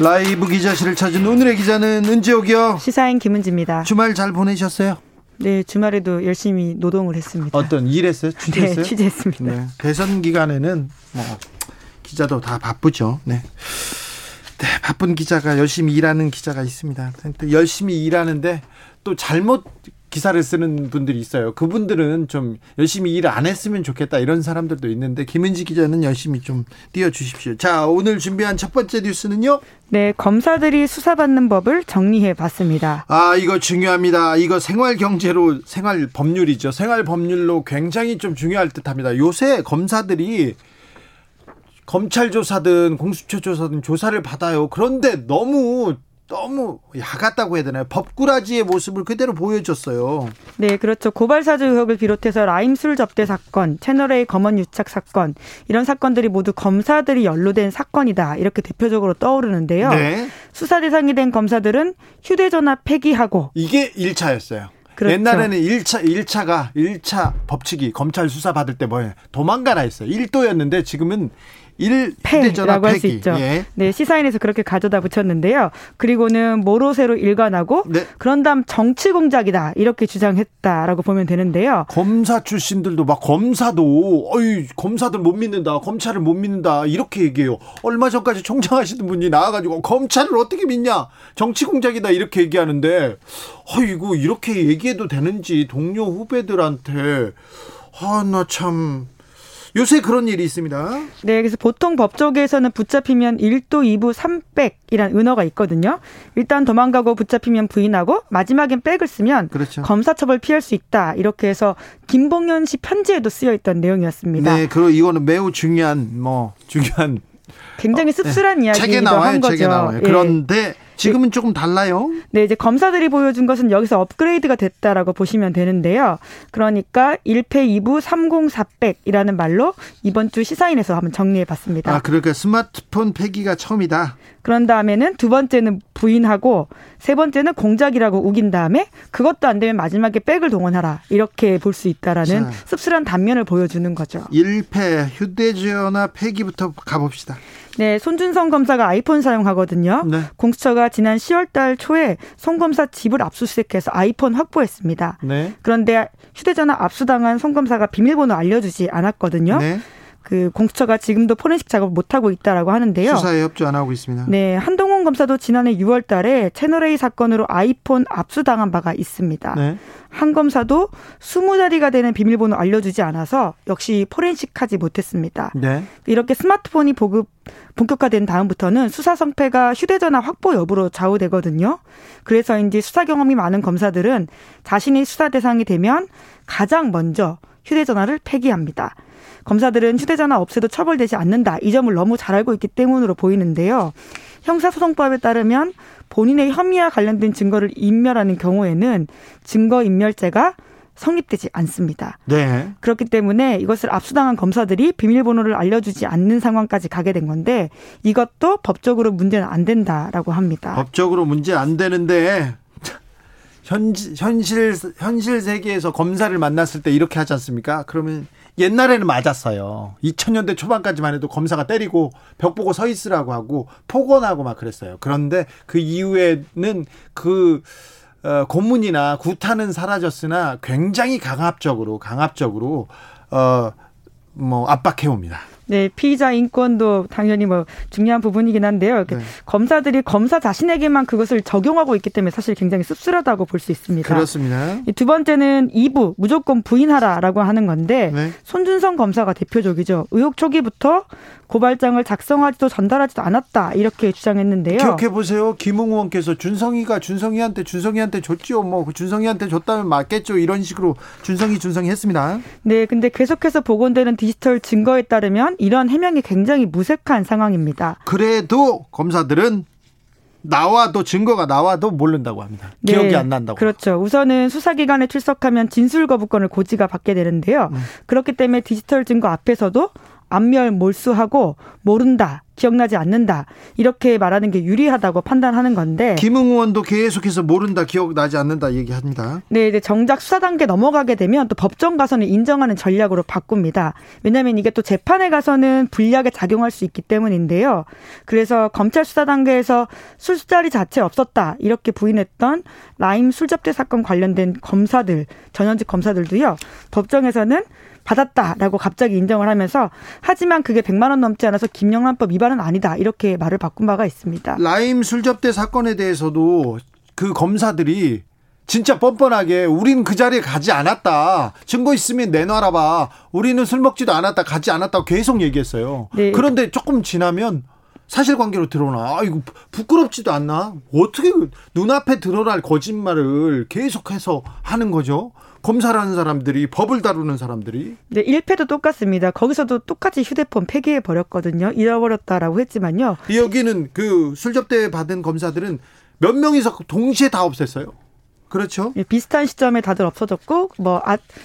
라이브 기자실을 찾은 오늘의 기자는 은지옥이요. 시사인 김은지입니다. 주말 잘 보내셨어요? 네, 주말에도 열심히 노동을 했습니다. 어떤 일했어요? 취재했어요? 네, 취재했습니다. 네, 대선 기간에는 뭐 기자도 다 바쁘죠. 네. 네, 바쁜 기자가 열심히 일하는 기자가 있습니다. 또 열심히 일하는데 또 잘못 기사를 쓰는 분들이 있어요. 그분들은 좀 열심히 일 안 했으면 좋겠다, 이런 사람들도 있는데 김은지 기자는 열심히 좀 띄워주십시오. 자, 오늘 준비한 첫 번째 뉴스는요? 네, 검사들이 수사받는 법을 정리해봤습니다. 아, 이거 중요합니다. 이거 생활경제로, 생활법률이죠. 생활법률로 굉장히 좀 중요할 듯합니다. 요새 검사들이 검찰 조사든 공수처 조사든 조사를 받아요. 그런데 너무 야같다고 해야 되나요? 법꾸라지의 모습을 그대로 보여줬어요. 네, 그렇죠. 고발사주 의혹을 비롯해서 라임 술 접대 사건, 채널A 검언 유착 사건, 이런 사건들이 모두 검사들이 연루된 사건이다, 이렇게 대표적으로 떠오르는데요. 네. 수사 대상이 된 검사들은 휴대전화 폐기하고, 이게 1차였어요. 그렇죠. 옛날에는 1차 법칙이 검찰 수사 받을 때 뭐예요? 도망가라 했어요. 1도였는데 지금은 1패라고 할 수 있죠. 예. 네, 시사인에서 그렇게 가져다 붙였는데요. 그리고는 모로세로 일관하고, 네, 그런 다음 정치 공작이다, 이렇게 주장했다라고 보면 되는데요. 검사 출신들도 막 검사도 어이 검사들 못 믿는다, 검찰을 못 믿는다, 이렇게 얘기해요. 얼마 전까지 총장하시던 분이 나와가지고 검찰을 어떻게 믿냐, 정치 공작이다, 이렇게 얘기하는데, 어이구, 이렇게 얘기해도 되는지 동료 후배들한테. 아, 나 참. 요새 그런 일이 있습니다. 네, 그래서 보통 법조계에서는 붙잡히면 1도 2부 3백이란 은어가 있거든요. 일단 도망가고 붙잡히면 부인하고 마지막엔 백을 쓰면, 그렇죠, 검사처벌 피할 수 있다, 이렇게 해서 김봉연 씨 편지에도 쓰여있던 내용이었습니다. 네, 그리고 이거는 매우 중요한 굉장히 씁쓸한 이야기도 한 거죠. 책에 나와요. 그런데 예, 지금은 조금 달라요. 네, 이제 검사들이 보여준 것은 여기서 업그레이드가 됐다라고 보시면 되는데요. 그러니까 1패 2부 304백이라는 말로 이번 주 시사인에서 한번 정리해봤습니다. 아, 그러니까 스마트폰 폐기가 처음이다. 그런 다음에는 두 번째는 부인하고, 세 번째는 공작이라고 우긴 다음에 그것도 안 되면 마지막에 백을 동원하라, 이렇게 볼 수 있다라는, 자, 씁쓸한 단면을 보여주는 거죠. 1패 휴대전화 폐기부터 가봅시다. 네, 손준성 검사가 아이폰 사용하거든요. 네. 공수처가 지난 10월달 초에 손 검사 집을 압수수색해서 아이폰 확보했습니다. 네. 그런데 휴대전화 압수당한 손 검사가 비밀번호 알려주지 않았거든요. 네. 그 공수처가 지금도 포렌식 작업을 못하고 있다라고 하는데요. 수사에 협조 안 하고 있습니다. 네, 한동훈 검사도 지난해 6월 달에 채널A 사건으로 아이폰 압수당한 바가 있습니다. 네. 한 검사도 20자리가 되는 비밀번호 알려주지 않아서 역시 포렌식하지 못했습니다. 네. 이렇게 스마트폰이 본격화된 다음부터는 수사 성패가 휴대전화 확보 여부로 좌우되거든요. 그래서인지 수사 경험이 많은 검사들은 자신이 수사 대상이 되면 가장 먼저 휴대전화를 폐기합니다. 검사들은 휴대전화 없애도 처벌되지 않는다, 이 점을 너무 잘 알고 있기 때문으로 보이는데요. 형사소송법에 따르면 본인의 혐의와 관련된 증거를 인멸하는 경우에는 증거인멸죄가 성립되지 않습니다. 네. 그렇기 때문에 이것을 압수당한 검사들이 비밀번호를 알려주지 않는 상황까지 가게 된 건데, 이것도 법적으로 문제는 안 된다라고 합니다. 법적으로 문제 안 되는데 현실 세계에서 검사를 만났을 때 이렇게 하지 않습니까? 그러면 옛날에는 맞았어요. 2000년대 초반까지만 해도 검사가 때리고 벽 보고 서 있으라고 하고 폭언하고 막 그랬어요. 그런데 그 이후에는 그 고문이나 구타는 사라졌으나 굉장히 강압적으로 압박해 옵니다. 네, 피의자 인권도 당연히 뭐 중요한 부분이긴 한데요. 네. 검사들이 검사 자신에게만 그것을 적용하고 있기 때문에 사실 굉장히 씁쓸하다고 볼 수 있습니다. 그렇습니다. 두 번째는 2부 무조건 부인하라라고 하는 건데 네. 손준성 검사가 대표적이죠. 의혹 초기부터 고발장을 작성하지도 전달하지도 않았다 이렇게 주장했는데요. 기억해보세요. 김웅 의원께서 준성이가 준성이한테 줬지요. 뭐 준성이한테 줬다면 맞겠죠. 이런 식으로 준성이 했습니다. 네. 근데 계속해서 복원되는 디지털 증거에 따르면 이런 해명이 굉장히 무색한 상황입니다. 그래도 검사들은 나와도 증거가 나와도 모른다고 합니다. 네, 기억이 안 난다고. 그렇죠. 우선은 수사기관에 출석하면 진술 거부권을 고지가 받게 되는데요. 그렇기 때문에 디지털 증거 앞에서도 안면 몰수하고 모른다. 기억나지 않는다. 이렇게 말하는 게 유리하다고 판단하는 건데. 김웅 의원도 계속해서 모른다, 기억나지 않는다 얘기합니다. 네, 이제 정작 수사 단계 넘어가게 되면 또 법정 가서는 인정하는 전략으로 바꿉니다. 왜냐하면 이게 또 재판에 가서는 불리하게 작용할 수 있기 때문인데요. 그래서 검찰 수사 단계에서 술자리 자체 없었다. 이렇게 부인했던 라임 술접대 사건 관련된 검사들, 전현직 검사들도요. 법정에서는 받았다라고 갑자기 인정을 하면서 하지만 그게 100만 원 넘지 않아서 김영란법 위반은 아니다 이렇게 말을 바꾼 바가 있습니다. 라임 술접대 사건에 대해서도 그 검사들이 진짜 뻔뻔하게 우린 그 자리에 가지 않았다. 증거 있으면 내놔라 봐. 우리는 술 먹지도 않았다. 가지 않았다고 계속 얘기했어요. 네. 그런데 조금 지나면 사실관계로 드러나. 아, 이거 부끄럽지도 않나? 어떻게 눈앞에 드러날 거짓말을 계속해서 하는 거죠? 검사라는 사람들이, 법을 다루는 사람들이. 네, 1패도 똑같습니다. 거기서도 똑같이 휴대폰 폐기해버렸거든요. 잃어버렸다라고 했지만요. 여기는 그 술접대 받은 검사들은 몇 명이서 동시에 다 없앴어요. 그렇죠. 예, 비슷한 시점에 다들 없어졌고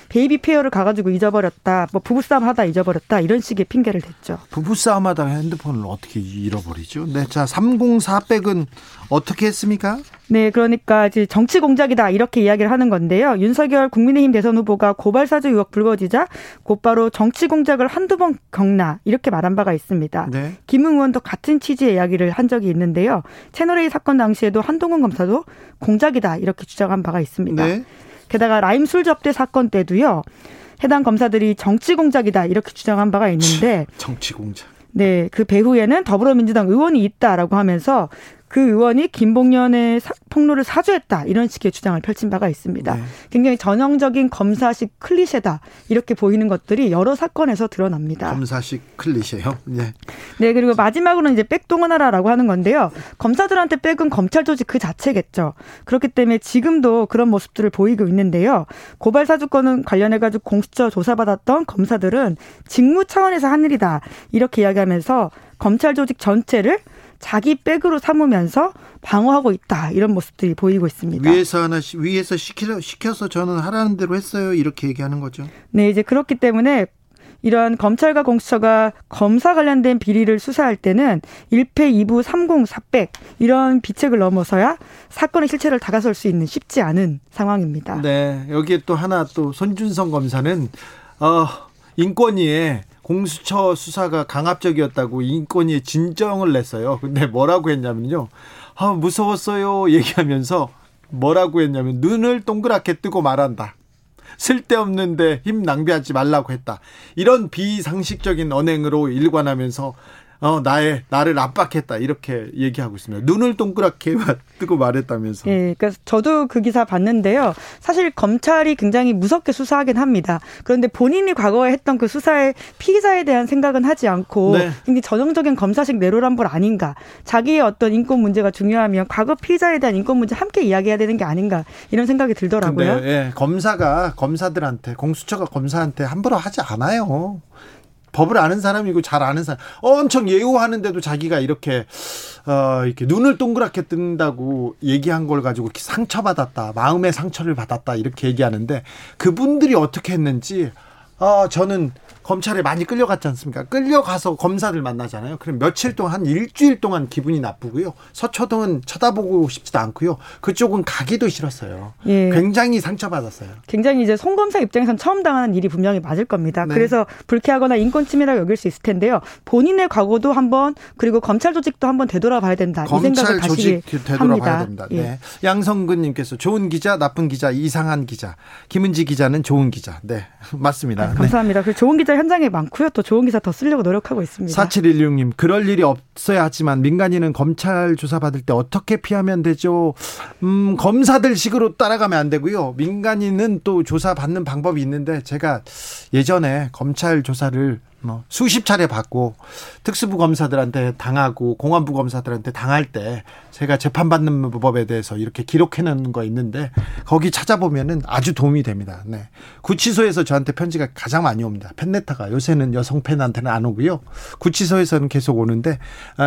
베이비 페어를 가가지고 잊어버렸다. 부부싸움하다 잊어버렸다. 이런 식의 핑계를 댔죠. 부부싸움하다 핸드폰을 어떻게 잃어버리죠? 네, 자 304백은 어떻게 했습니까? 네, 그러니까 이제 정치 공작이다 이렇게 이야기를 하는 건데요. 윤석열 국민의힘 대선 후보가 고발 사주 의혹 불거지자 곧바로 정치 공작을 한두 번 겪나 이렇게 말한 바가 있습니다. 네. 김웅 의원도 같은 취지의 이야기를 한 적이 있는데요. 채널A 사건 당시에도 한동훈 검사도 공작이다 이렇게 주장한 바가 있습니다. 네. 게다가 라임 술 접대 사건 때도요. 해당 검사들이 정치 공작이다 이렇게 주장한 바가 있는데 정치 공작. 네, 그 배후에는 더불어민주당 의원이 있다라고 하면서 그 의원이 김봉연의 폭로를 사주했다 이런 식의 주장을 펼친 바가 있습니다. 네. 굉장히 전형적인 검사식 클리셰다 이렇게 보이는 것들이 여러 사건에서 드러납니다. 검사식 클리셰요? 네. 네, 그리고 마지막으로는 이제 백동원하라라고 하는 건데요. 검사들한테 백은 검찰 조직 그 자체겠죠. 그렇기 때문에 지금도 그런 모습들을 보이고 있는데요. 고발 사주권은 관련해가지고 공수처 조사받았던 검사들은 직무 차원에서 한 일이다 이렇게 이야기하면서 검찰 조직 전체를 자기 백으로 삼으면서 방어하고 있다 이런 모습들이 보이고 있습니다. 위에서 시켜서 저는 하라는 대로 했어요 이렇게 얘기하는 거죠. 네, 이제 그렇기 때문에 이런 검찰과 공수처가 검사 관련된 비리를 수사할 때는 1패 2부 304백 이런 비책을 넘어서야 사건의 실체를 다가설 수 있는 쉽지 않은 상황입니다. 네, 여기에 또 하나 또 손준성 검사는 인권위에 공수처 수사가 강압적이었다고 인권위에 진정을 냈어요. 근데 뭐라고 했냐면요. 아, 무서웠어요. 얘기하면서 뭐라고 했냐면 눈을 동그랗게 뜨고 말한다. 쓸데없는데 힘 낭비하지 말라고 했다. 이런 비상식적인 언행으로 일관하면서 나를 압박했다 이렇게 얘기하고 있습니다. 눈을 동그랗게 뜨고 말했다면서. 예, 그러니까 저도 그 기사 봤는데요. 사실 검찰이 굉장히 무섭게 수사하긴 합니다. 그런데 본인이 과거에 했던 그 수사의 피의자에 대한 생각은 하지 않고 네. 굉장히 전형적인 검사식 내로남불 아닌가. 자기의 어떤 인권 문제가 중요하면 과거 피의자에 대한 인권 문제 함께 이야기해야 되는 게 아닌가 이런 생각이 들더라고요. 근데, 예, 공수처가 검사한테 함부로 하지 않아요. 법을 아는 사람이고 잘 아는 사람 엄청 예우하는데도 자기가 이렇게 눈을 동그랗게 뜬다고 얘기한 걸 가지고 상처받았다 마음의 상처를 받았다 이렇게 얘기하는데 그분들이 어떻게 했는지 저는 검찰에 많이 끌려갔지 않습니까? 끌려가서 검사들 만나잖아요. 그럼 며칠 동안 한 일주일 동안 기분이 나쁘고요. 서초동은 쳐다보고 싶지도 않고요. 그쪽은 가기도 싫었어요. 예. 굉장히 상처받았어요. 굉장히 이제 손 검사 입장에선 처음 당하는 일이 분명히 맞을 겁니다. 네. 그래서 불쾌하거나 인권침해라고 여길 수 있을 텐데요. 본인의 과거도 한번 그리고 검찰 조직도 한번 되돌아봐야 된다. 검찰 이 생각을 조직 다시 되돌아봐야 됩니다. 예. 네. 양성근님께서 좋은 기자, 나쁜 기자, 이상한 기자, 김은지 기자는 좋은 기자. 네, 맞습니다. 감사합니다. 감사합니다. 네. 좋은 기자 현장에 많고요. 또 좋은 기사 더 쓰려고 노력하고 있습니다. 4716님, 그럴 일이 없어야 하지만 민간인은 검찰 조사받을 때 어떻게 피하면 되죠? 검사들 식으로 따라가면 안 되고요. 민간인은 또 조사받는 방법이 있는데, 제가 예전에 검찰 조사를 수십 차례 받고 특수부 검사들한테 당하고 공안부 검사들한테 당할 때 제가 재판받는 법에 대해서 이렇게 기록해놓은 거 있는데 거기 찾아보면은 아주 도움이 됩니다. 네. 구치소에서 저한테 편지가 가장 많이 옵니다. 팬레타가 요새는 여성 팬한테는 안 오고요. 구치소에서는 계속 오는데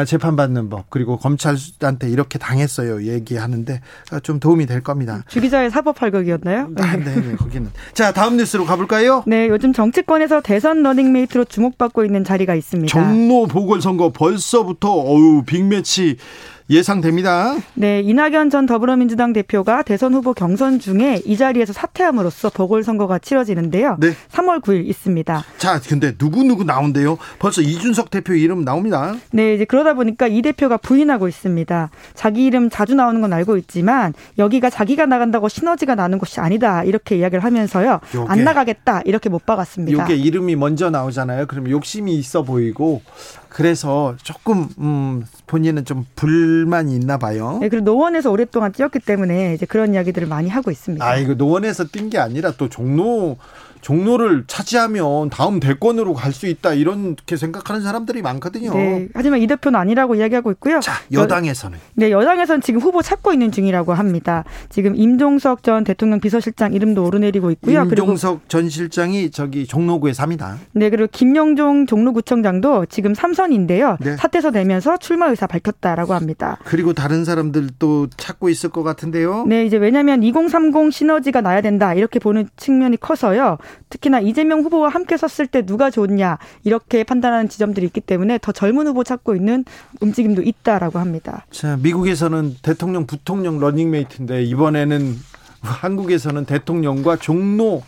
재판받는 법 그리고 검찰한테 이렇게 당했어요 얘기하는데 좀 도움이 될 겁니다. 주 기자의 사법팔극이었나요? 네, 네, 거기는. 자, 다음 뉴스로 가볼까요? 네, 요즘 정치권에서 대선 러닝메이트로 주목받고 있는 자리가 있습니다. 종로 보궐선거 벌써부터 빅매치 예상됩니다. 네, 이낙연 전 더불어민주당 대표가 대선 후보 경선 중에 이 자리에서 사퇴함으로써 보궐선거가 치러지는데요. 네. 3월 9일 있습니다. 자, 근데 누구누구 나온대요? 벌써 이준석 대표 이름 나옵니다. 네, 이제 그러다 보니까 이 대표가 부인하고 있습니다. 자기 이름 자주 나오는 건 알고 있지만 여기가 자기가 나간다고 시너지가 나는 곳이 아니다. 이렇게 이야기를 하면서요. 요게, 안 나가겠다. 이렇게 못 박았습니다. 이게 이름이 먼저 나오잖아요. 그럼 욕심이 있어 보이고 그래서 조금 본인은 좀 불만이 있나 봐요. 네, 그리고 노원에서 오랫동안 뛰었기 때문에 이제 그런 이야기들을 많이 하고 있습니다. 아, 이거 노원에서 뛴 게 아니라 또 종로를 차지하면 다음 대권으로 갈 수 있다 이렇게 생각하는 사람들이 많거든요. 네, 하지만 이 대표는 아니라고 이야기하고 있고요. 자, 여당에서는. 네, 여당에서는 지금 후보 찾고 있는 중이라고 합니다. 지금 임종석 전 대통령 비서실장 이름도 오르내리고 있고요. 임종석 그리고 전 실장이 저기 종로구에 삽니다. 네, 그리고 김영종 종로구청장도 지금 3선인데요. 네. 사퇴서 내면서 출마 의사 밝혔다라고 합니다. 그리고 다른 사람들도 찾고 있을 것 같은데요. 네, 이제 왜냐하면 2030 시너지가 나야 된다 이렇게 보는 측면이 커서요. 특히나 이재명 후보와 함께 섰을 때 누가 좋냐 이렇게 판단하는 지점들이 있기 때문에 더 젊은 후보 찾고 있는 움직임도 있다라고 합니다. 자, 미국에서는 대통령, 부통령 러닝메이트인데 이번에는 한국에서는 대통령과 종로구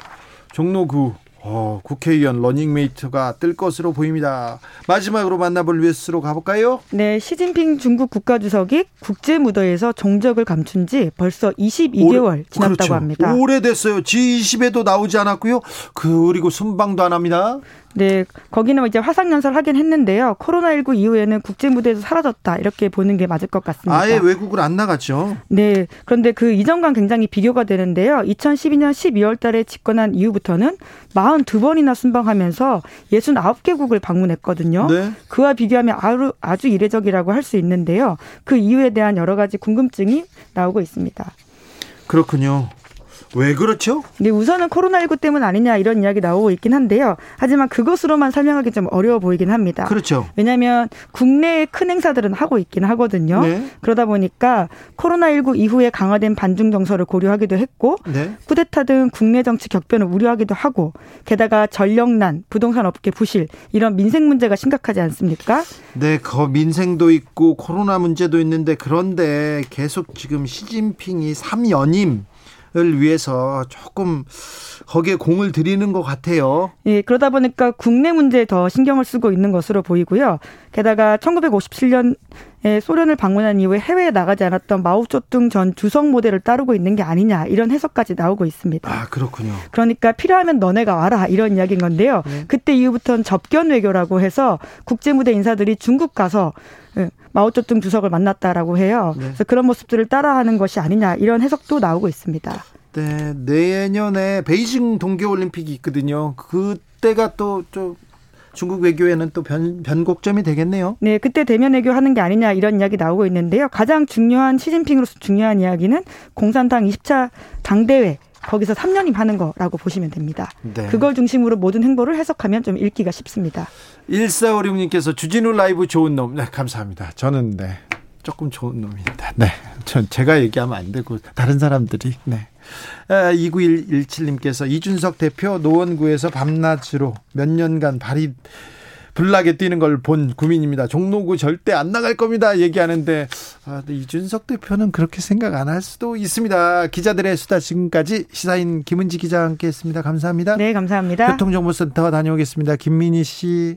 국회의원 러닝메이트가 뜰 것으로 보입니다. 마지막으로 만나볼 뉴스로 가볼까요? 네, 시진핑 중국 국가주석이 국제무대에서 종적을 감춘 지 벌써 22개월 지났다고 그렇죠. 합니다. 오래됐어요. G20에도 나오지 않았고요. 그리고 순방도 안 합니다. 네, 거기는 이제 화상연설 하긴 했는데요. 코로나19 이후에는 국제무대에서 사라졌다 이렇게 보는 게 맞을 것 같습니다. 아예 외국을 안 나갔죠. 네, 그런데 그 이전과 굉장히 비교가 되는데요. 2012년 12월 달에 집권한 이후부터는 42번이나 순방하면서 69개국을 방문했거든요. 네. 그와 비교하면 아주 이례적이라고 할 수 있는데요. 그 이유에 대한 여러 가지 궁금증이 나오고 있습니다. 그렇군요. 왜 그렇죠? 네, 우선은 코로나19 때문 아니냐 이런 이야기 나오고 있긴 한데요. 하지만 그것으로만 설명하기 좀 어려워 보이긴 합니다. 그렇죠. 왜냐하면 국내의 큰 행사들은 하고 있긴 하거든요. 네. 그러다 보니까 코로나19 이후에 강화된 반중 정서를 고려하기도 했고 네. 쿠데타 등 국내 정치 격변을 우려하기도 하고 게다가 전력난, 부동산 업계 부실 이런 민생 문제가 심각하지 않습니까? 네, 그 민생도 있고 코로나 문제도 있는데 그런데 계속 지금 시진핑이 3연임 을 위해서 조금 거기에 공을 들이는 것 같아요. 예, 그러다 보니까 국내 문제에 더 신경을 쓰고 있는 것으로 보이고요. 게다가 1957년에 소련을 방문한 이후에 해외에 나가지 않았던 마오쩌둥 전 주석 모델을 따르고 있는 게 아니냐 이런 해석까지 나오고 있습니다. 아, 그렇군요. 그러니까 필요하면 너네가 와라 이런 이야기인 건데요. 네. 그때 이후부터는 접견 외교라고 해서 국제무대 인사들이 중국 가서 마오쩌둥 주석을 만났다라고 해요. 네. 그래서 그런 모습들을 따라하는 것이 아니냐 이런 해석도 나오고 있습니다. 네, 내년에 베이징 동계올림픽이 있거든요. 그때가 또 좀 중국 외교에는 또 변곡점이 되겠네요. 네, 그때 대면 외교하는 게 아니냐 이런 이야기 나오고 있는데요. 가장 중요한 시진핑으로서 중요한 이야기는 공산당 20차 당대회. 거기서 3년임 하는 거라고 보시면 됩니다. 네. 그걸 중심으로 모든 행보를 해석하면 좀 읽기가 쉽습니다. 1456님께서 주진우 라이브 좋은 놈. 네, 감사합니다. 저는 네, 조금 좋은 놈입니다. 네, 제가 얘기하면 안 되고 다른 사람들이. 네. 29117님께서 이준석 대표 노원구에서 밤낮으로 몇 년간 발이 불나게 뛰는 걸 본 구민입니다. 종로구 절대 안 나갈 겁니다. 얘기하는데 이준석 대표는 그렇게 생각 안 할 수도 있습니다. 기자들의 수다 지금까지 시사인 김은지 기자와 함께했습니다. 감사합니다. 네, 감사합니다. 교통정보센터 다녀오겠습니다. 김민희 씨.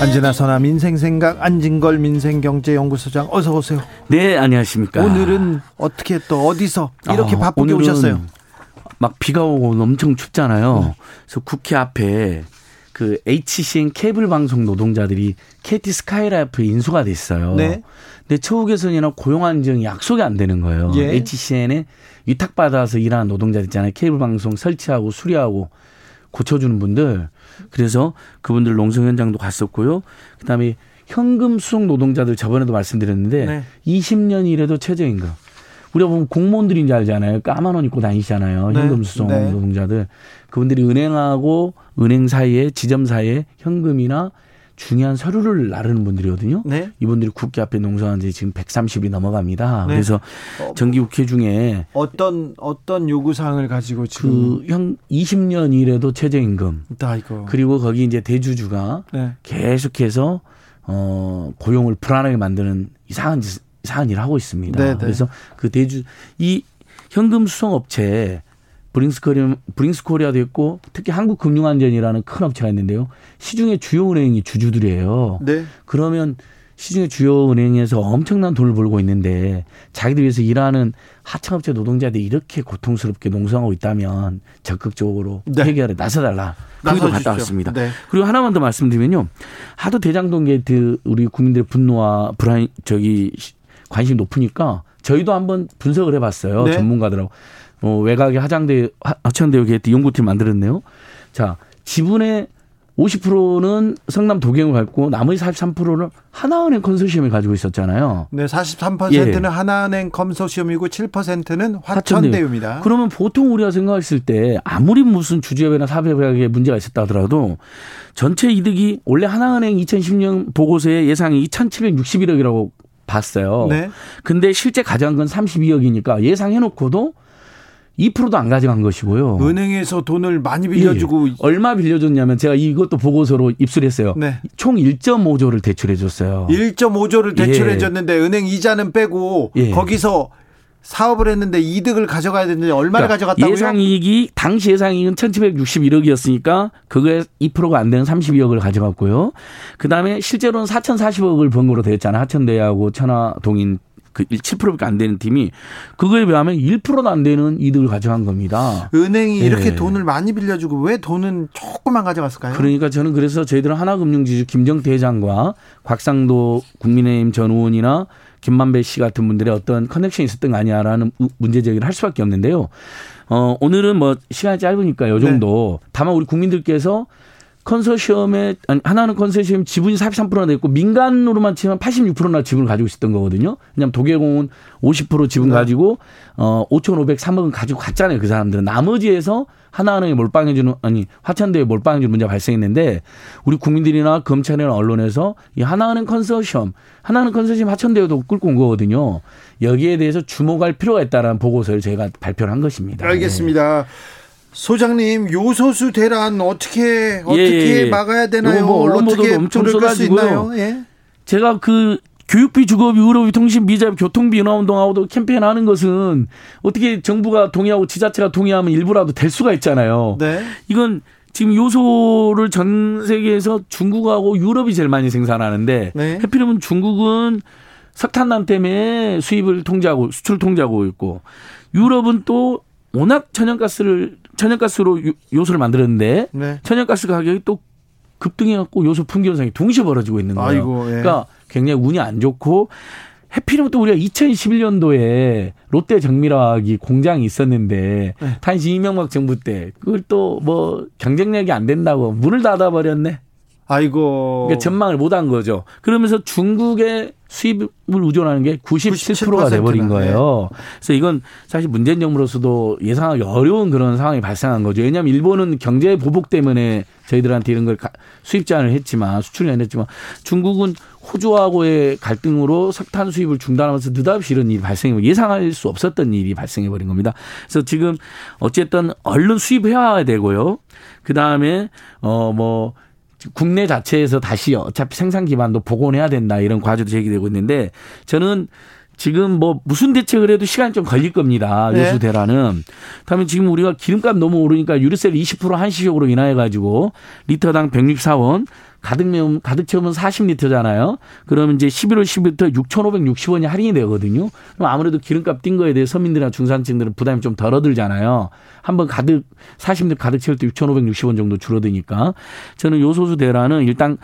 안진아서나 민생생각 안진걸 민생경제연구소장 어서 오세요. 네, 안녕하십니까. 오늘은 어떻게 또 어디서 이렇게 바쁘게 오셨어요? 막 비가 오고 엄청 춥잖아요. 네. 그래서 국회 앞에 그 HCN 케이블 방송 노동자들이 KT 스카이라이프 인수가 됐어요. 네. 근데 처우 개선이나 고용 안정이 약속이 안 되는 거예요. 예. HCN에 위탁받아서 일하는 노동자들 있잖아요. 케이블 방송 설치하고 수리하고 고쳐주는 분들. 그래서 그분들 농성 현장도 갔었고요. 그다음에 현금 수속 노동자들 저번에도 말씀드렸는데 네. 20년 일해도 최저임금. 우리가 보면 공무원들인 줄 알잖아요. 까만 옷 입고 다니시잖아요. 네. 현금 수송 네. 노동자들. 그분들이 은행하고 은행 사이에 지점 사이에 현금이나 중요한 서류를 나르는 분들이거든요. 네. 이분들이 국회 앞에 농성한 지 지금 130이 넘어갑니다. 네. 그래서 정기국회 중에 어떤 요구사항을 가지고 지금 그 20년 이래도 최저임금. 아이고. 그리고 거기 이제 대주주가 네. 계속해서 고용을 불안하게 만드는 이상한 일을 하고 있습니다. 네네. 그래서 그 이 현금 수송 업체 브링스코리아도 있고 특히 한국금융안전이라는 큰 업체가 있는데요. 시중의 주요 은행이 주주들이에요. 네. 그러면 시중의 주요 은행에서 엄청난 돈을 벌고 있는데 자기들 위해서 일하는 하청업체 노동자들이 이렇게 고통스럽게 농성하고 있다면 적극적으로 네. 해결에 나서달라. 거기도 갔다 왔습니다. 네. 그리고 하나만 더 말씀드리면요. 하도 대장동 게이트 우리 국민들의 분노와 불안 관심이 높으니까 저희도 한번 분석을 해봤어요. 네. 전문가들하고. 외곽의 화천대유 게이트 연구팀 만들었네요. 자, 지분의 50%는 성남 도경을 갖고 나머지 43%를 하나은행 컨소시엄이 가지고 있었잖아요. 네, 43%는 예. 하나은행 컨소시엄이고 7%는 화천대유입니다. 그러면 보통 우리가 생각했을 때 아무리 무슨 주주협회나 사업협회에 문제가 있었다 하더라도 전체 이득이 원래 하나은행 2010년 보고서에 예상이 2,761억이라고 봤어요. 네. 근데 실제 가져간 건 32억이니까 예상해놓고도 2%도 안 가져간 것이고요. 은행에서 돈을 많이 빌려주고. 예. 얼마 빌려줬냐면 제가 이것도 보고서로 입수를 했어요. 네. 총 1.5조를 대출해 줬어요. 1.5조를 대출해 줬는데 예. 은행 이자는 빼고 예. 거기서 사업을 했는데 이득을 가져가야 되는데 얼마를 그러니까 가져갔다고요? 예상이익이 당시 예상이익은 1,761억이었으니까 그거에 2%가 안 되는 32억을 가져갔고요. 그다음에 실제로는 4,040억을 번 거로 되었잖아요. 하천대유하고 천화동인. 그 7%밖에 안 되는 팀이 그거에 비하면 1%도 안 되는 이득을 가져간 겁니다. 은행이 네. 이렇게 돈을 많이 빌려주고 왜 돈은 조금만 가져갔을까요? 그러니까 저는 그래서 저희들은 하나금융지주 김정태 회장과 곽상도 국민의힘 전 의원이나 김만배 씨 같은 분들의 어떤 커넥션이 있었던 거 아니냐라는 문제제기를 할 수밖에 없는데요. 오늘은 뭐 시간이 짧으니까 요 정도. 네. 다만 우리 국민들께서 컨소시엄에 하나는 컨소시엄 지분이 43%나 됐고 민간으로만 치면 86%나 지분을 가지고 있었던 거거든요. 왜냐하면 도계공은 50% 지분 네. 가지고 5,503억은 가지고 갔잖아요. 그 사람들은 나머지에서 하나은행에 몰빵해주는 화천대유에 몰빵해주는 문제가 발생했는데 우리 국민들이나 검찰이나 언론에서 이 하나은행 컨소시엄 화천대유도 끌고 온 거거든요. 여기에 대해서 주목할 필요가 있다라는 보고서를 저희가 발표를 한 것입니다. 알겠습니다. 네. 소장님, 요소수 대란 어떻게 막아야 되나요? 뭐 언론 보도도 엄청 쏟아지고요. 예? 제가 그 교육비, 주거비, 의료비, 통신비, 이자비, 교통비 인하운동하고도 캠페인하는 것은 어떻게 정부가 동의하고 지자체가 동의하면 일부라도 될 수가 있잖아요. 네. 이건 지금 요소를 전 세계에서 중국하고 유럽이 제일 많이 생산하는데 네. 해필이면 중국은 석탄난 때문에 수입을 통제하고 수출을 통제하고 있고 유럽은 또 워낙 천연가스로 요소를 만들었는데 네. 천연가스 가격이 또 급등해갖고 요소 품귀 현상이 동시에 벌어지고 있는 거예요. 아이고, 예. 그러니까 굉장히 운이 안 좋고 해필이면 또 우리가 2011년도에 롯데 정밀화학이 공장이 있었는데 네. 탄시 이명박 정부 때 그걸 또 뭐 경쟁력이 안 된다고 문을 닫아버렸네. 아이고. 그러니까 전망을 못한 거죠. 그러면서 중국의 수입을 의존하는 게 97%가 돼버린 거예요. 네. 그래서 이건 사실 문재인 정부로서도 예상하기 어려운 그런 상황이 발생한 거죠. 왜냐하면 일본은 경제 보복 때문에 저희들한테 이런 걸 수입 제한을 했지만 수출을 안 했지만 중국은 호주하고의 갈등으로 석탄 수입을 중단하면서 느닷없이 이런 일이 발생해버린 예상할 수 없었던 일이 발생해버린 겁니다. 그래서 지금 어쨌든 얼른 수입해야 되고요. 그다음에 국내 자체에서 다시 어차피 생산 기반도 복원해야 된다 이런 과제도 제기되고 있는데 저는 지금 뭐 무슨 대책을 해도 시간이 좀 걸릴 겁니다. 네. 요수대란은. 그다음에 지금 우리가 기름값 너무 오르니까 유류세를 20% 한시적으로 인하해가지고 리터당 164원 가득 채우면 40리터잖아요. 그러면 이제 11월 10일부터 6,560원이 할인이 되거든요. 그럼 아무래도 기름값 뛴 거에 대해 서민들이나 중산층들은 부담이 좀 덜어들잖아요. 한번 40리터 가득 채울 때 6,560원 정도 줄어드니까. 저는 요소수 대란은 일단,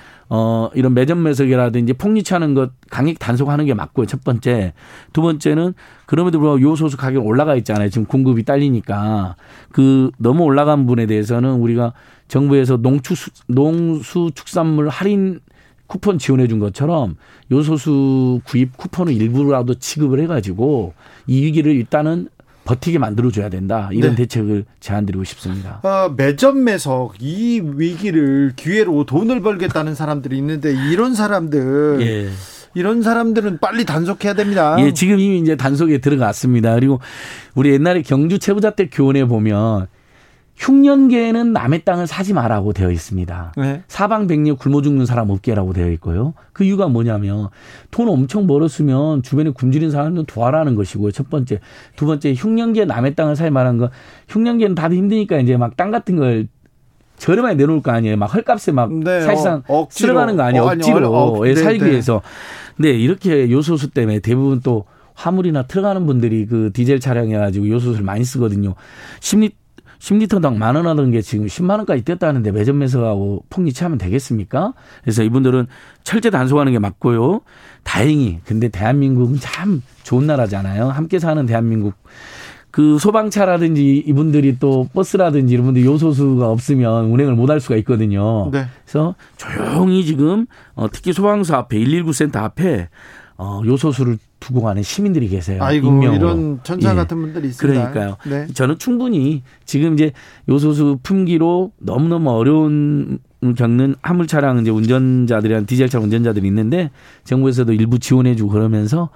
이런 매점 매석이라든지 폭리차는 것 강력 단속하는 게 맞고요. 첫 번째. 두 번째는 그럼에도 불구하고 요소수 가격 올라가 있잖아요. 지금 공급이 딸리니까. 너무 올라간 분에 대해서는 우리가 정부에서 농수축산물 할인 쿠폰 지원해 준 것처럼 요소수 구입 쿠폰을 일부라도 지급을 해가지고 이 위기를 일단은 버티게 만들어줘야 된다. 이런 네. 대책을 제안드리고 싶습니다. 매점 매석 이 위기를 기회로 돈을 벌겠다는 사람들이 있는데 이런 사람들은 빨리 단속해야 됩니다. 예, 지금 이미 이제 단속에 들어갔습니다. 그리고 우리 옛날에 경주 채부자 때 교훈에 보면 흉년계에는 남의 땅을 사지 마라고 되어 있습니다. 네. 사방백리에 굶어 죽는 사람 없게라고 되어 있고요. 그 이유가 뭐냐면 돈 엄청 벌었으면 주변에 굶주린 사람들은 도와라는 것이고요. 첫 번째. 두 번째, 흉년계에 남의 땅을 사지 말라는 건 흉년계는 다들 힘드니까 이제 막 땅 같은 걸 저렴하게 내놓을 거 아니에요. 막 헐값에 막 네, 사실상 쓸어가는 거 아니에요. 억지로 네, 살기 위해서. 네, 이렇게 요소수 때문에 대부분 또 화물이나 들어가는 분들이 그 디젤 차량이라가지고 요소수를 많이 쓰거든요. 10리터당 10,000원 하던 게 지금 100,000원까지 뛰었다는데 매점 매석하고 폭리치하면 되겠습니까? 그래서 이분들은 철저히 단속하는 게 맞고요. 다행히 근데 대한민국은 참 좋은 나라잖아요. 함께 사는 대한민국. 그 소방차라든지 이분들이 또 버스라든지 이런 분들 요소수가 없으면 운행을 못 할 수가 있거든요. 네. 그래서 조용히 지금 특히 소방서 앞에 119 센터 앞에 요소수를 두고 가는 시민들이 계세요. 아이고, 익명으로. 이런 천사 같은 분들이 있습니다. 그러니까요. 네. 저는 충분히 지금 이제 요소수 품귀로 너무너무 어려운 겪는 화물 차량 이제 운전자들이랑 디젤 차 운전자들이 있는데 정부에서도 일부 지원해주고 그러면서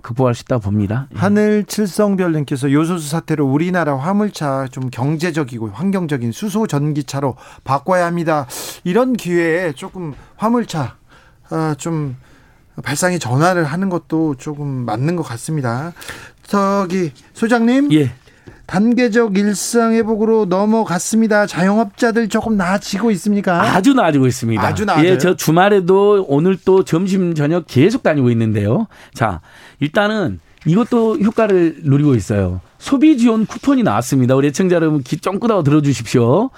극복할 수 있다 봅니다. 하늘 칠성별님께서 요소수 사태로 우리나라 화물차 좀 경제적이고 환경적인 수소 전기차로 바꿔야 합니다. 이런 기회에 조금 화물차 좀 발상의 전환을 하는 것도 조금 맞는 것 같습니다. 저기 소장님, 예. 단계적 일상 회복으로 넘어갔습니다. 자영업자들 조금 나아지고 있습니까? 아주 나아지고 있습니다. 아주 나아져요? 예, 저 주말에도 오늘 또 점심 저녁 계속 다니고 있는데요. 자, 일단은 이것도 효과를 누리고 있어요. 소비 지원 쿠폰이 나왔습니다. 우리 애청자 여러분 귀 쫑긋하고 들어주십시오.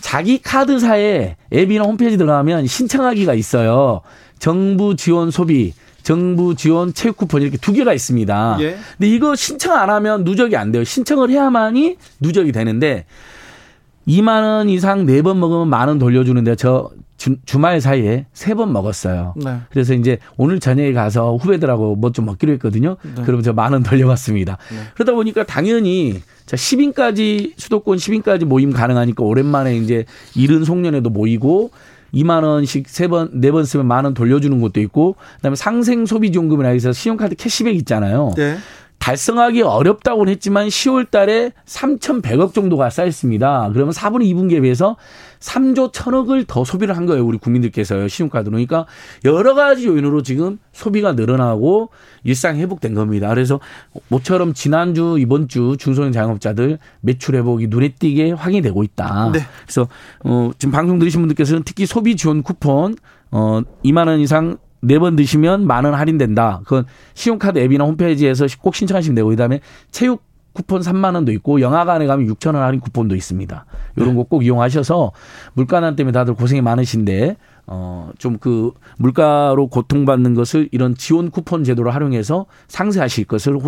자기 카드사에 앱이나 홈페이지 들어가면 신청하기가 있어요. 정부 지원 소비, 정부 지원 체육 쿠폰 이렇게 두 개가 있습니다. 예. 근데 이거 신청 안 하면 누적이 안 돼요. 신청을 해야만이 누적이 되는데 2만 원 이상 4번 먹으면 10,000원 돌려주는데 저 주말 사이에 3번 먹었어요. 네. 그래서 이제 오늘 저녁에 가서 후배들하고 뭐 좀 먹기로 했거든요. 네. 그러면 저 10,000원 돌려봤습니다. 네. 그러다 보니까 당연히 자, 수도권 10인까지 모임 가능하니까 오랜만에 이제 이른 송년회도 모이고 2만 원씩 4번 쓰면 10,000원 돌려주는 것도 있고 그다음에 상생 소비 지원금이라 해서 신용카드 캐시백 있잖아요. 네. 달성하기 어렵다고는 했지만 10월 달에 3,100억 정도가 쌓였습니다. 그러면 4분의 2분기에 비해서 3조 1,000억을 더 소비를 한 거예요. 우리 국민들께서요. 신용카드로. 그러니까 여러 가지 요인으로 지금 소비가 늘어나고 일상 회복된 겁니다. 그래서 모처럼 지난주 이번 주 중소형 자영업자들 매출 회복이 눈에 띄게 확인이 되고 있다. 네. 그래서 지금 방송 들으신 분들께서는 특히 소비 지원 쿠폰 2만 원 이상 4번 드시면 10,000원 할인된다. 그건 신용카드 앱이나 홈페이지에서 꼭 신청하시면 되고 그다음에 체육 쿠폰 3,000원도 있고 영화관에 가면 6,000원 할인 쿠폰도 있습니다. 이런 거 꼭 이용하셔서 물가난 때문에 다들 고생이 많으신데 좀 그 물가로 고통받는 것을 이런 지원 쿠폰 제도를 활용해서 상쇄하실 것을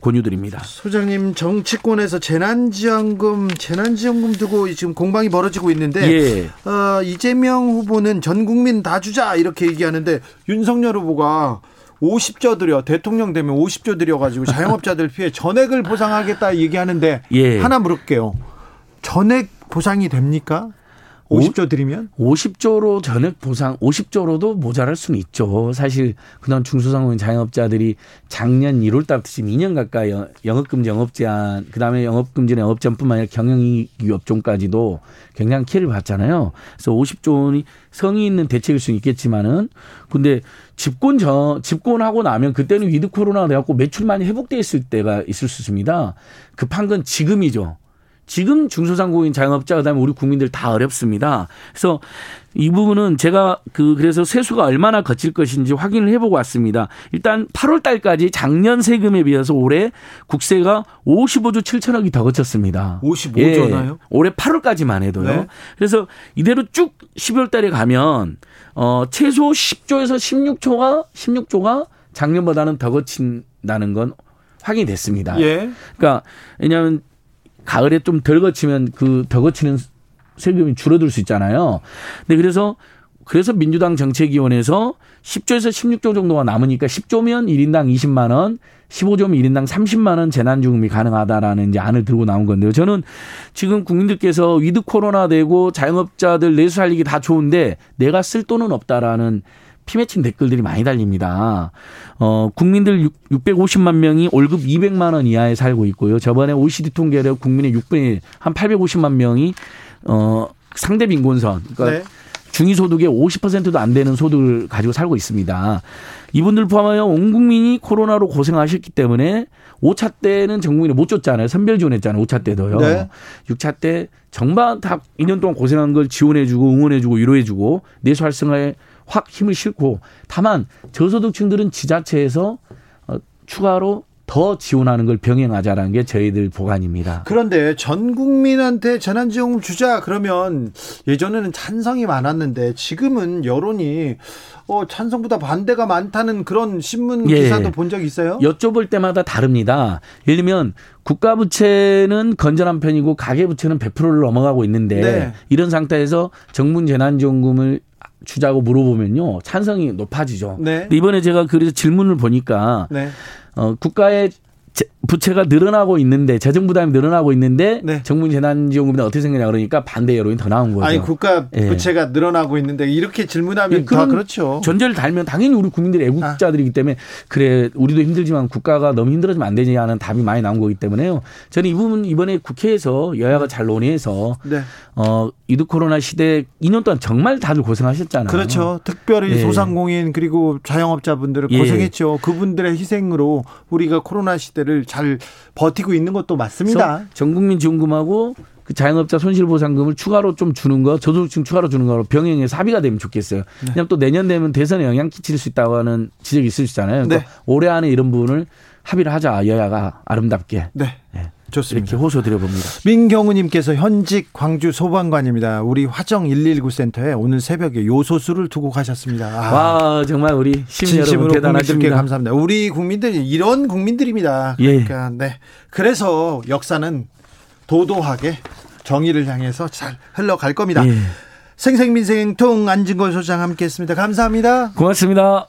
권유드립니다. 소장님, 정치권에서 재난지원금 두고 지금 공방이 벌어지고 있는데 예. 이재명 후보는 전 국민 다 주자 이렇게 얘기하는데 윤석열 후보가 50조 들여 대통령 되면 50조 들여가지고 자영업자들 피해 전액을 보상하겠다 얘기하는데 예. 하나 물을게요. 전액 보상이 됩니까? 50조 드리면? 50조로 전액 보상, 50조로도 모자랄 수는 있죠. 사실 그동안 중소상공인 자영업자들이 작년 1월 달부터 지금 2년 가까이 영업금지, 영업제한, 그다음에 영업금지나 영업제한뿐만 아니라 경영이익 업종까지도 굉장히 피해를 봤잖아요. 그래서 50조 원이 성의 있는 대책일 수는 있겠지만은, 근데 집권하고 나면 그때는 위드 코로나가 돼갖고 매출 많이 회복돼 있을 때가 있을 수 있습니다. 급한 건 지금이죠. 지금 중소상공인 자영업자 그다음에 우리 국민들 다 어렵습니다. 그래서 이 부분은 제가 그래서 세수가 얼마나 거칠 것인지 확인을 해보고 왔습니다. 일단 8월 달까지 작년 세금에 비해서 올해 국세가 55조 7천억이 더 거쳤습니다. 55조나요? 예, 올해 8월까지만 해도요. 네. 그래서 이대로 쭉 12월 달에 가면 최소 10조에서 16조가 작년보다는 더 거친다는 건 확인이 됐습니다. 예. 그러니까 왜냐하면 가을에 좀 덜 거치면 그 더 거치는 세금이 줄어들 수 있잖아요. 근데 그래서 민주당 정책위원회에서 10조에서 16조 정도가 남으니까 10조면 1인당 20만 원, 15조면 1인당 30만 원 재난지원금이 가능하다라는 이제 안을 들고 나온 건데요. 저는 지금 국민들께서 위드 코로나 되고 자영업자들 내수 살리기 다 좋은데 내가 쓸 돈은 없다라는 피맺힌 댓글들이 많이 달립니다. 국민들 650만 명이 월급 200만 원 이하에 살고 있고요. 저번에 OECD 통계로 국민의 6분의 1, 한 850만 명이 상대 빈곤선, 그러니까 네. 중위소득의 50%도 안 되는 소득을 가지고 살고 있습니다. 이분들 포함하여 온 국민이 코로나로 고생하셨기 때문에 5차 때는 전 국민이 못 줬잖아요. 선별 지원했잖아요. 5차 때도요. 네. 6차 때 정말 다 2년 동안 고생한 걸 지원해주고 응원해주고 위로해주고 내수 활성화에 확 힘을 싣고, 다만 저소득층들은 지자체에서 추가로 더 지원하는 걸 병행하자라는 게 저희들 보관입니다. 그런데 전 국민한테 재난지원금 주자 그러면 예전에는 찬성이 많았는데 지금은 여론이 찬성보다 반대가 많다는 그런 신문 기사도 본 적 있어요? 여쭤볼 때마다 다릅니다. 예를 들면 국가부채는 건전한 편이고 가계부채는 100%를 넘어가고 있는데 네. 이런 상태에서 정부 재난지원금을 주자고 물어보면요 찬성이 높아지죠. 네. 근데 이번에 제가 그래서 질문을 보니까 네. 국가의 부채가 늘어나고 있는데 재정 부담이 늘어나고 있는데 네. 정부 재난지원금은 어떻게 생기냐 그러니까 반대 여론이 더 나온 거죠. 아니 국가 부채가 네. 늘어나고 있는데 이렇게 질문하면 다 그렇죠. 전제를 달면 당연히 우리 국민들이 애국자들이기 때문에 그래 우리도 힘들지만 국가가 너무 힘들어지면 안 되지 하는 답이 많이 나온 거기 때문에요. 저는 이 부분 이번에 국회에서 여야가 잘 논의해서 네. 위드 코로나 시대 2년 동안 정말 다들 고생하셨잖아요. 그렇죠. 특별히 네. 소상공인 그리고 자영업자분들은 고생했죠. 예. 그분들의 희생으로 우리가 코로나 시대를 잘 버티고 있는 것도 맞습니다. 전국민 지원금하고 그 자영업자 손실보상금을 추가로 좀 주는 거, 저소득층 추가로 주는 거로 병행해서 합의가 되면 좋겠어요. 왜냐하면 또 내년 되면 대선에 영향 끼칠 수 있다고 하는 지적이 있을 수 있잖아요. 그러니까 네. 올해 안에 이런 부분을 합의를 하자. 여야가 아름답게. 네. 네. 좋습니다. 이렇게 호소드려봅니다. 민경우님께서 현직 광주 소방관입니다. 우리 화정 119센터에 오늘 새벽에 요소수를 두고 가셨습니다. 와 정말 우리 시민 여러분 대단하십니다. 감사합니다. 우리 국민들이 이런 국민들입니다. 그러니까 예. 네. 그래서 역사는 도도하게 정의를 향해서 잘 흘러갈 겁니다. 예. 생생민생통 안진걸 소장 함께했습니다. 감사합니다. 고맙습니다.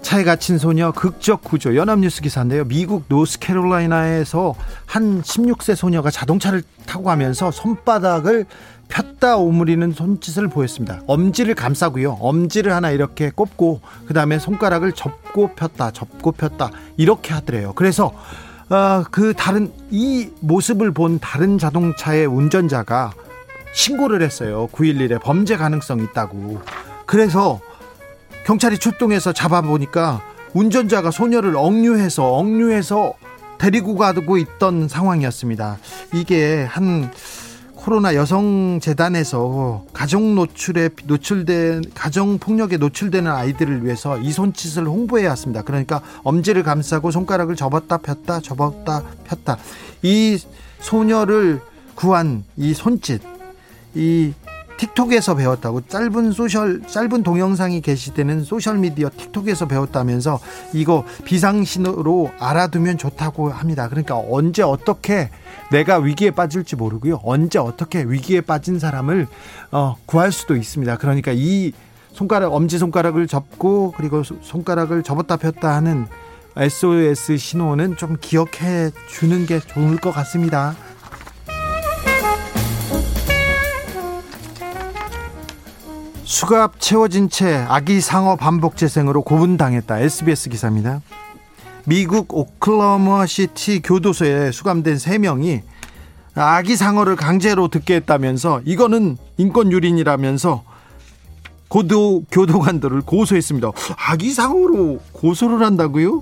차에 갇힌 소녀 극적 구조. 연합뉴스 기사인데요. 미국 노스캐롤라이나에서 한 16세 소녀가 자동차를 타고 가면서 손바닥을 폈다 오므리는 손짓을 보였습니다. 엄지를 감싸고요. 엄지를 하나 이렇게 꼽고 그다음에 손가락을 접고 폈다 접고 폈다 이렇게 하더래요. 그래서 이 모습을 본 다른 자동차의 운전자가 신고를 했어요. 911에 범죄 가능성이 있다고. 그래서 경찰이 출동해서 잡아보니까 운전자가 소녀를 억류해서 데리고 가고 있던 상황이었습니다. 이게 한 코로나 여성재단에서 가정폭력에 노출되는 아이들을 위해서 이 손짓을 홍보해 왔습니다. 그러니까 엄지를 감싸고 손가락을 접었다 폈다 접었다 폈다. 이 소녀를 구한 이 손짓, 이 틱톡에서 배웠다고, 짧은 동영상이 게시되는 소셜미디어 틱톡에서 배웠다면서 이거 비상신호로 알아두면 좋다고 합니다. 그러니까 언제 어떻게 내가 위기에 빠질지 모르고요, 언제 어떻게 위기에 빠진 사람을 구할 수도 있습니다. 그러니까 이 엄지손가락을 접고 그리고 손가락을 접었다 폈다 하는 SOS 신호는 좀 기억해 주는 게 좋을 것 같습니다. 수갑 채워진 채 아기 상어 반복 재생으로 고문당했다. SBS 기사입니다. 미국 오클라호마시티 교도소에 수감된 3명이 아기 상어를 강제로 듣게 했다면서 이거는 인권유린이라면서 교도관들을 고소했습니다. 아기 상어로 고소를 한다고요?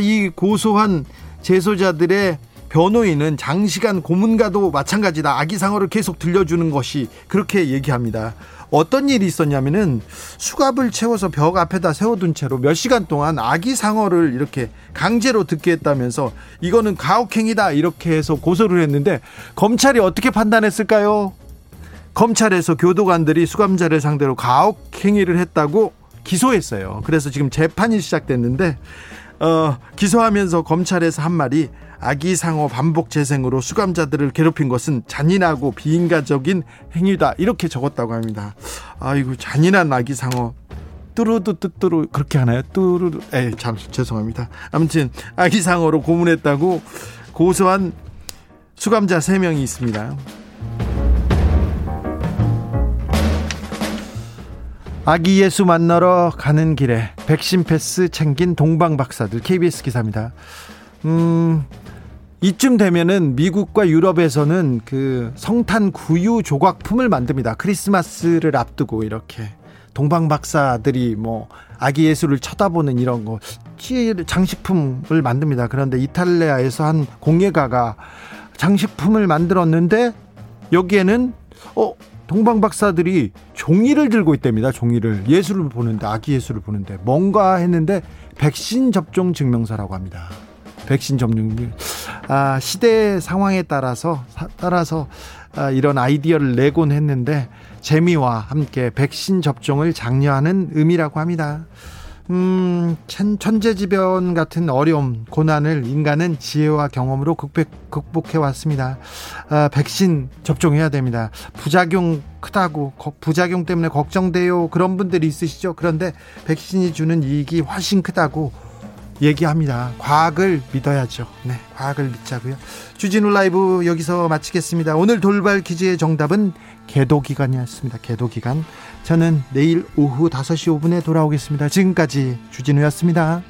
이 고소한 재소자들의 변호인은 장시간 고문과도 마찬가지다, 아기 상어를 계속 들려주는 것이, 그렇게 얘기합니다. 어떤 일이 있었냐면은 수갑을 채워서 벽 앞에다 세워둔 채로 몇 시간 동안 아기 상어를 이렇게 강제로 듣게 했다면서 이거는 가혹행위다, 이렇게 해서 고소를 했는데 검찰이 어떻게 판단했을까요? 검찰에서 교도관들이 수감자를 상대로 가혹행위를 했다고 기소했어요. 그래서 지금 재판이 시작됐는데 기소하면서 검찰에서 한 말이, 아기 상어 반복 재생으로 수감자들을 괴롭힌 것은 잔인하고 비인간적인 행위다, 이렇게 적었다고 합니다. 아이고, 잔인한 아기 상어. 뚜루두 뚜뚜루 그렇게 하나요? 뚜루루. 참 죄송합니다. 아무튼 아기 상어로 고문했다고 고소한 수감자 3명이 있습니다. 아기 예수 만나러 가는 길에 백신 패스 챙긴 동방 박사들. KBS 기사입니다. 이쯤 되면은 미국과 유럽에서는 그 성탄 구유 조각품을 만듭니다. 크리스마스를 앞두고 이렇게 동방 박사들이 뭐 아기 예수를 쳐다보는 이런 거 장식품을 만듭니다. 그런데 이탈리아에서 한 공예가가 장식품을 만들었는데 여기에는 동방 박사들이 종이를 들고 있답니다. 종이를, 예수를 보는데, 아기 예수를 보는데 뭔가 했는데 백신 접종 증명서라고 합니다. 백신 접종률, 시대 상황에 따라서 이런 아이디어를 내곤 했는데 재미와 함께 백신 접종을 장려하는 의미라고 합니다. 천재지변 같은 어려움, 고난을 인간은 지혜와 경험으로 극복해왔습니다. 백신 접종해야 됩니다. 부작용 크다고, 부작용 때문에 걱정돼요, 그런 분들이 있으시죠. 그런데 백신이 주는 이익이 훨씬 크다고 얘기합니다. 과학을 믿어야죠. 네, 과학을 믿자고요. 주진우 라이브 여기서 마치겠습니다. 오늘 돌발 퀴즈의 정답은 개도기간이었습니다. 개도기간. 저는 내일 오후 5시 5분에 돌아오겠습니다. 지금까지 주진우였습니다.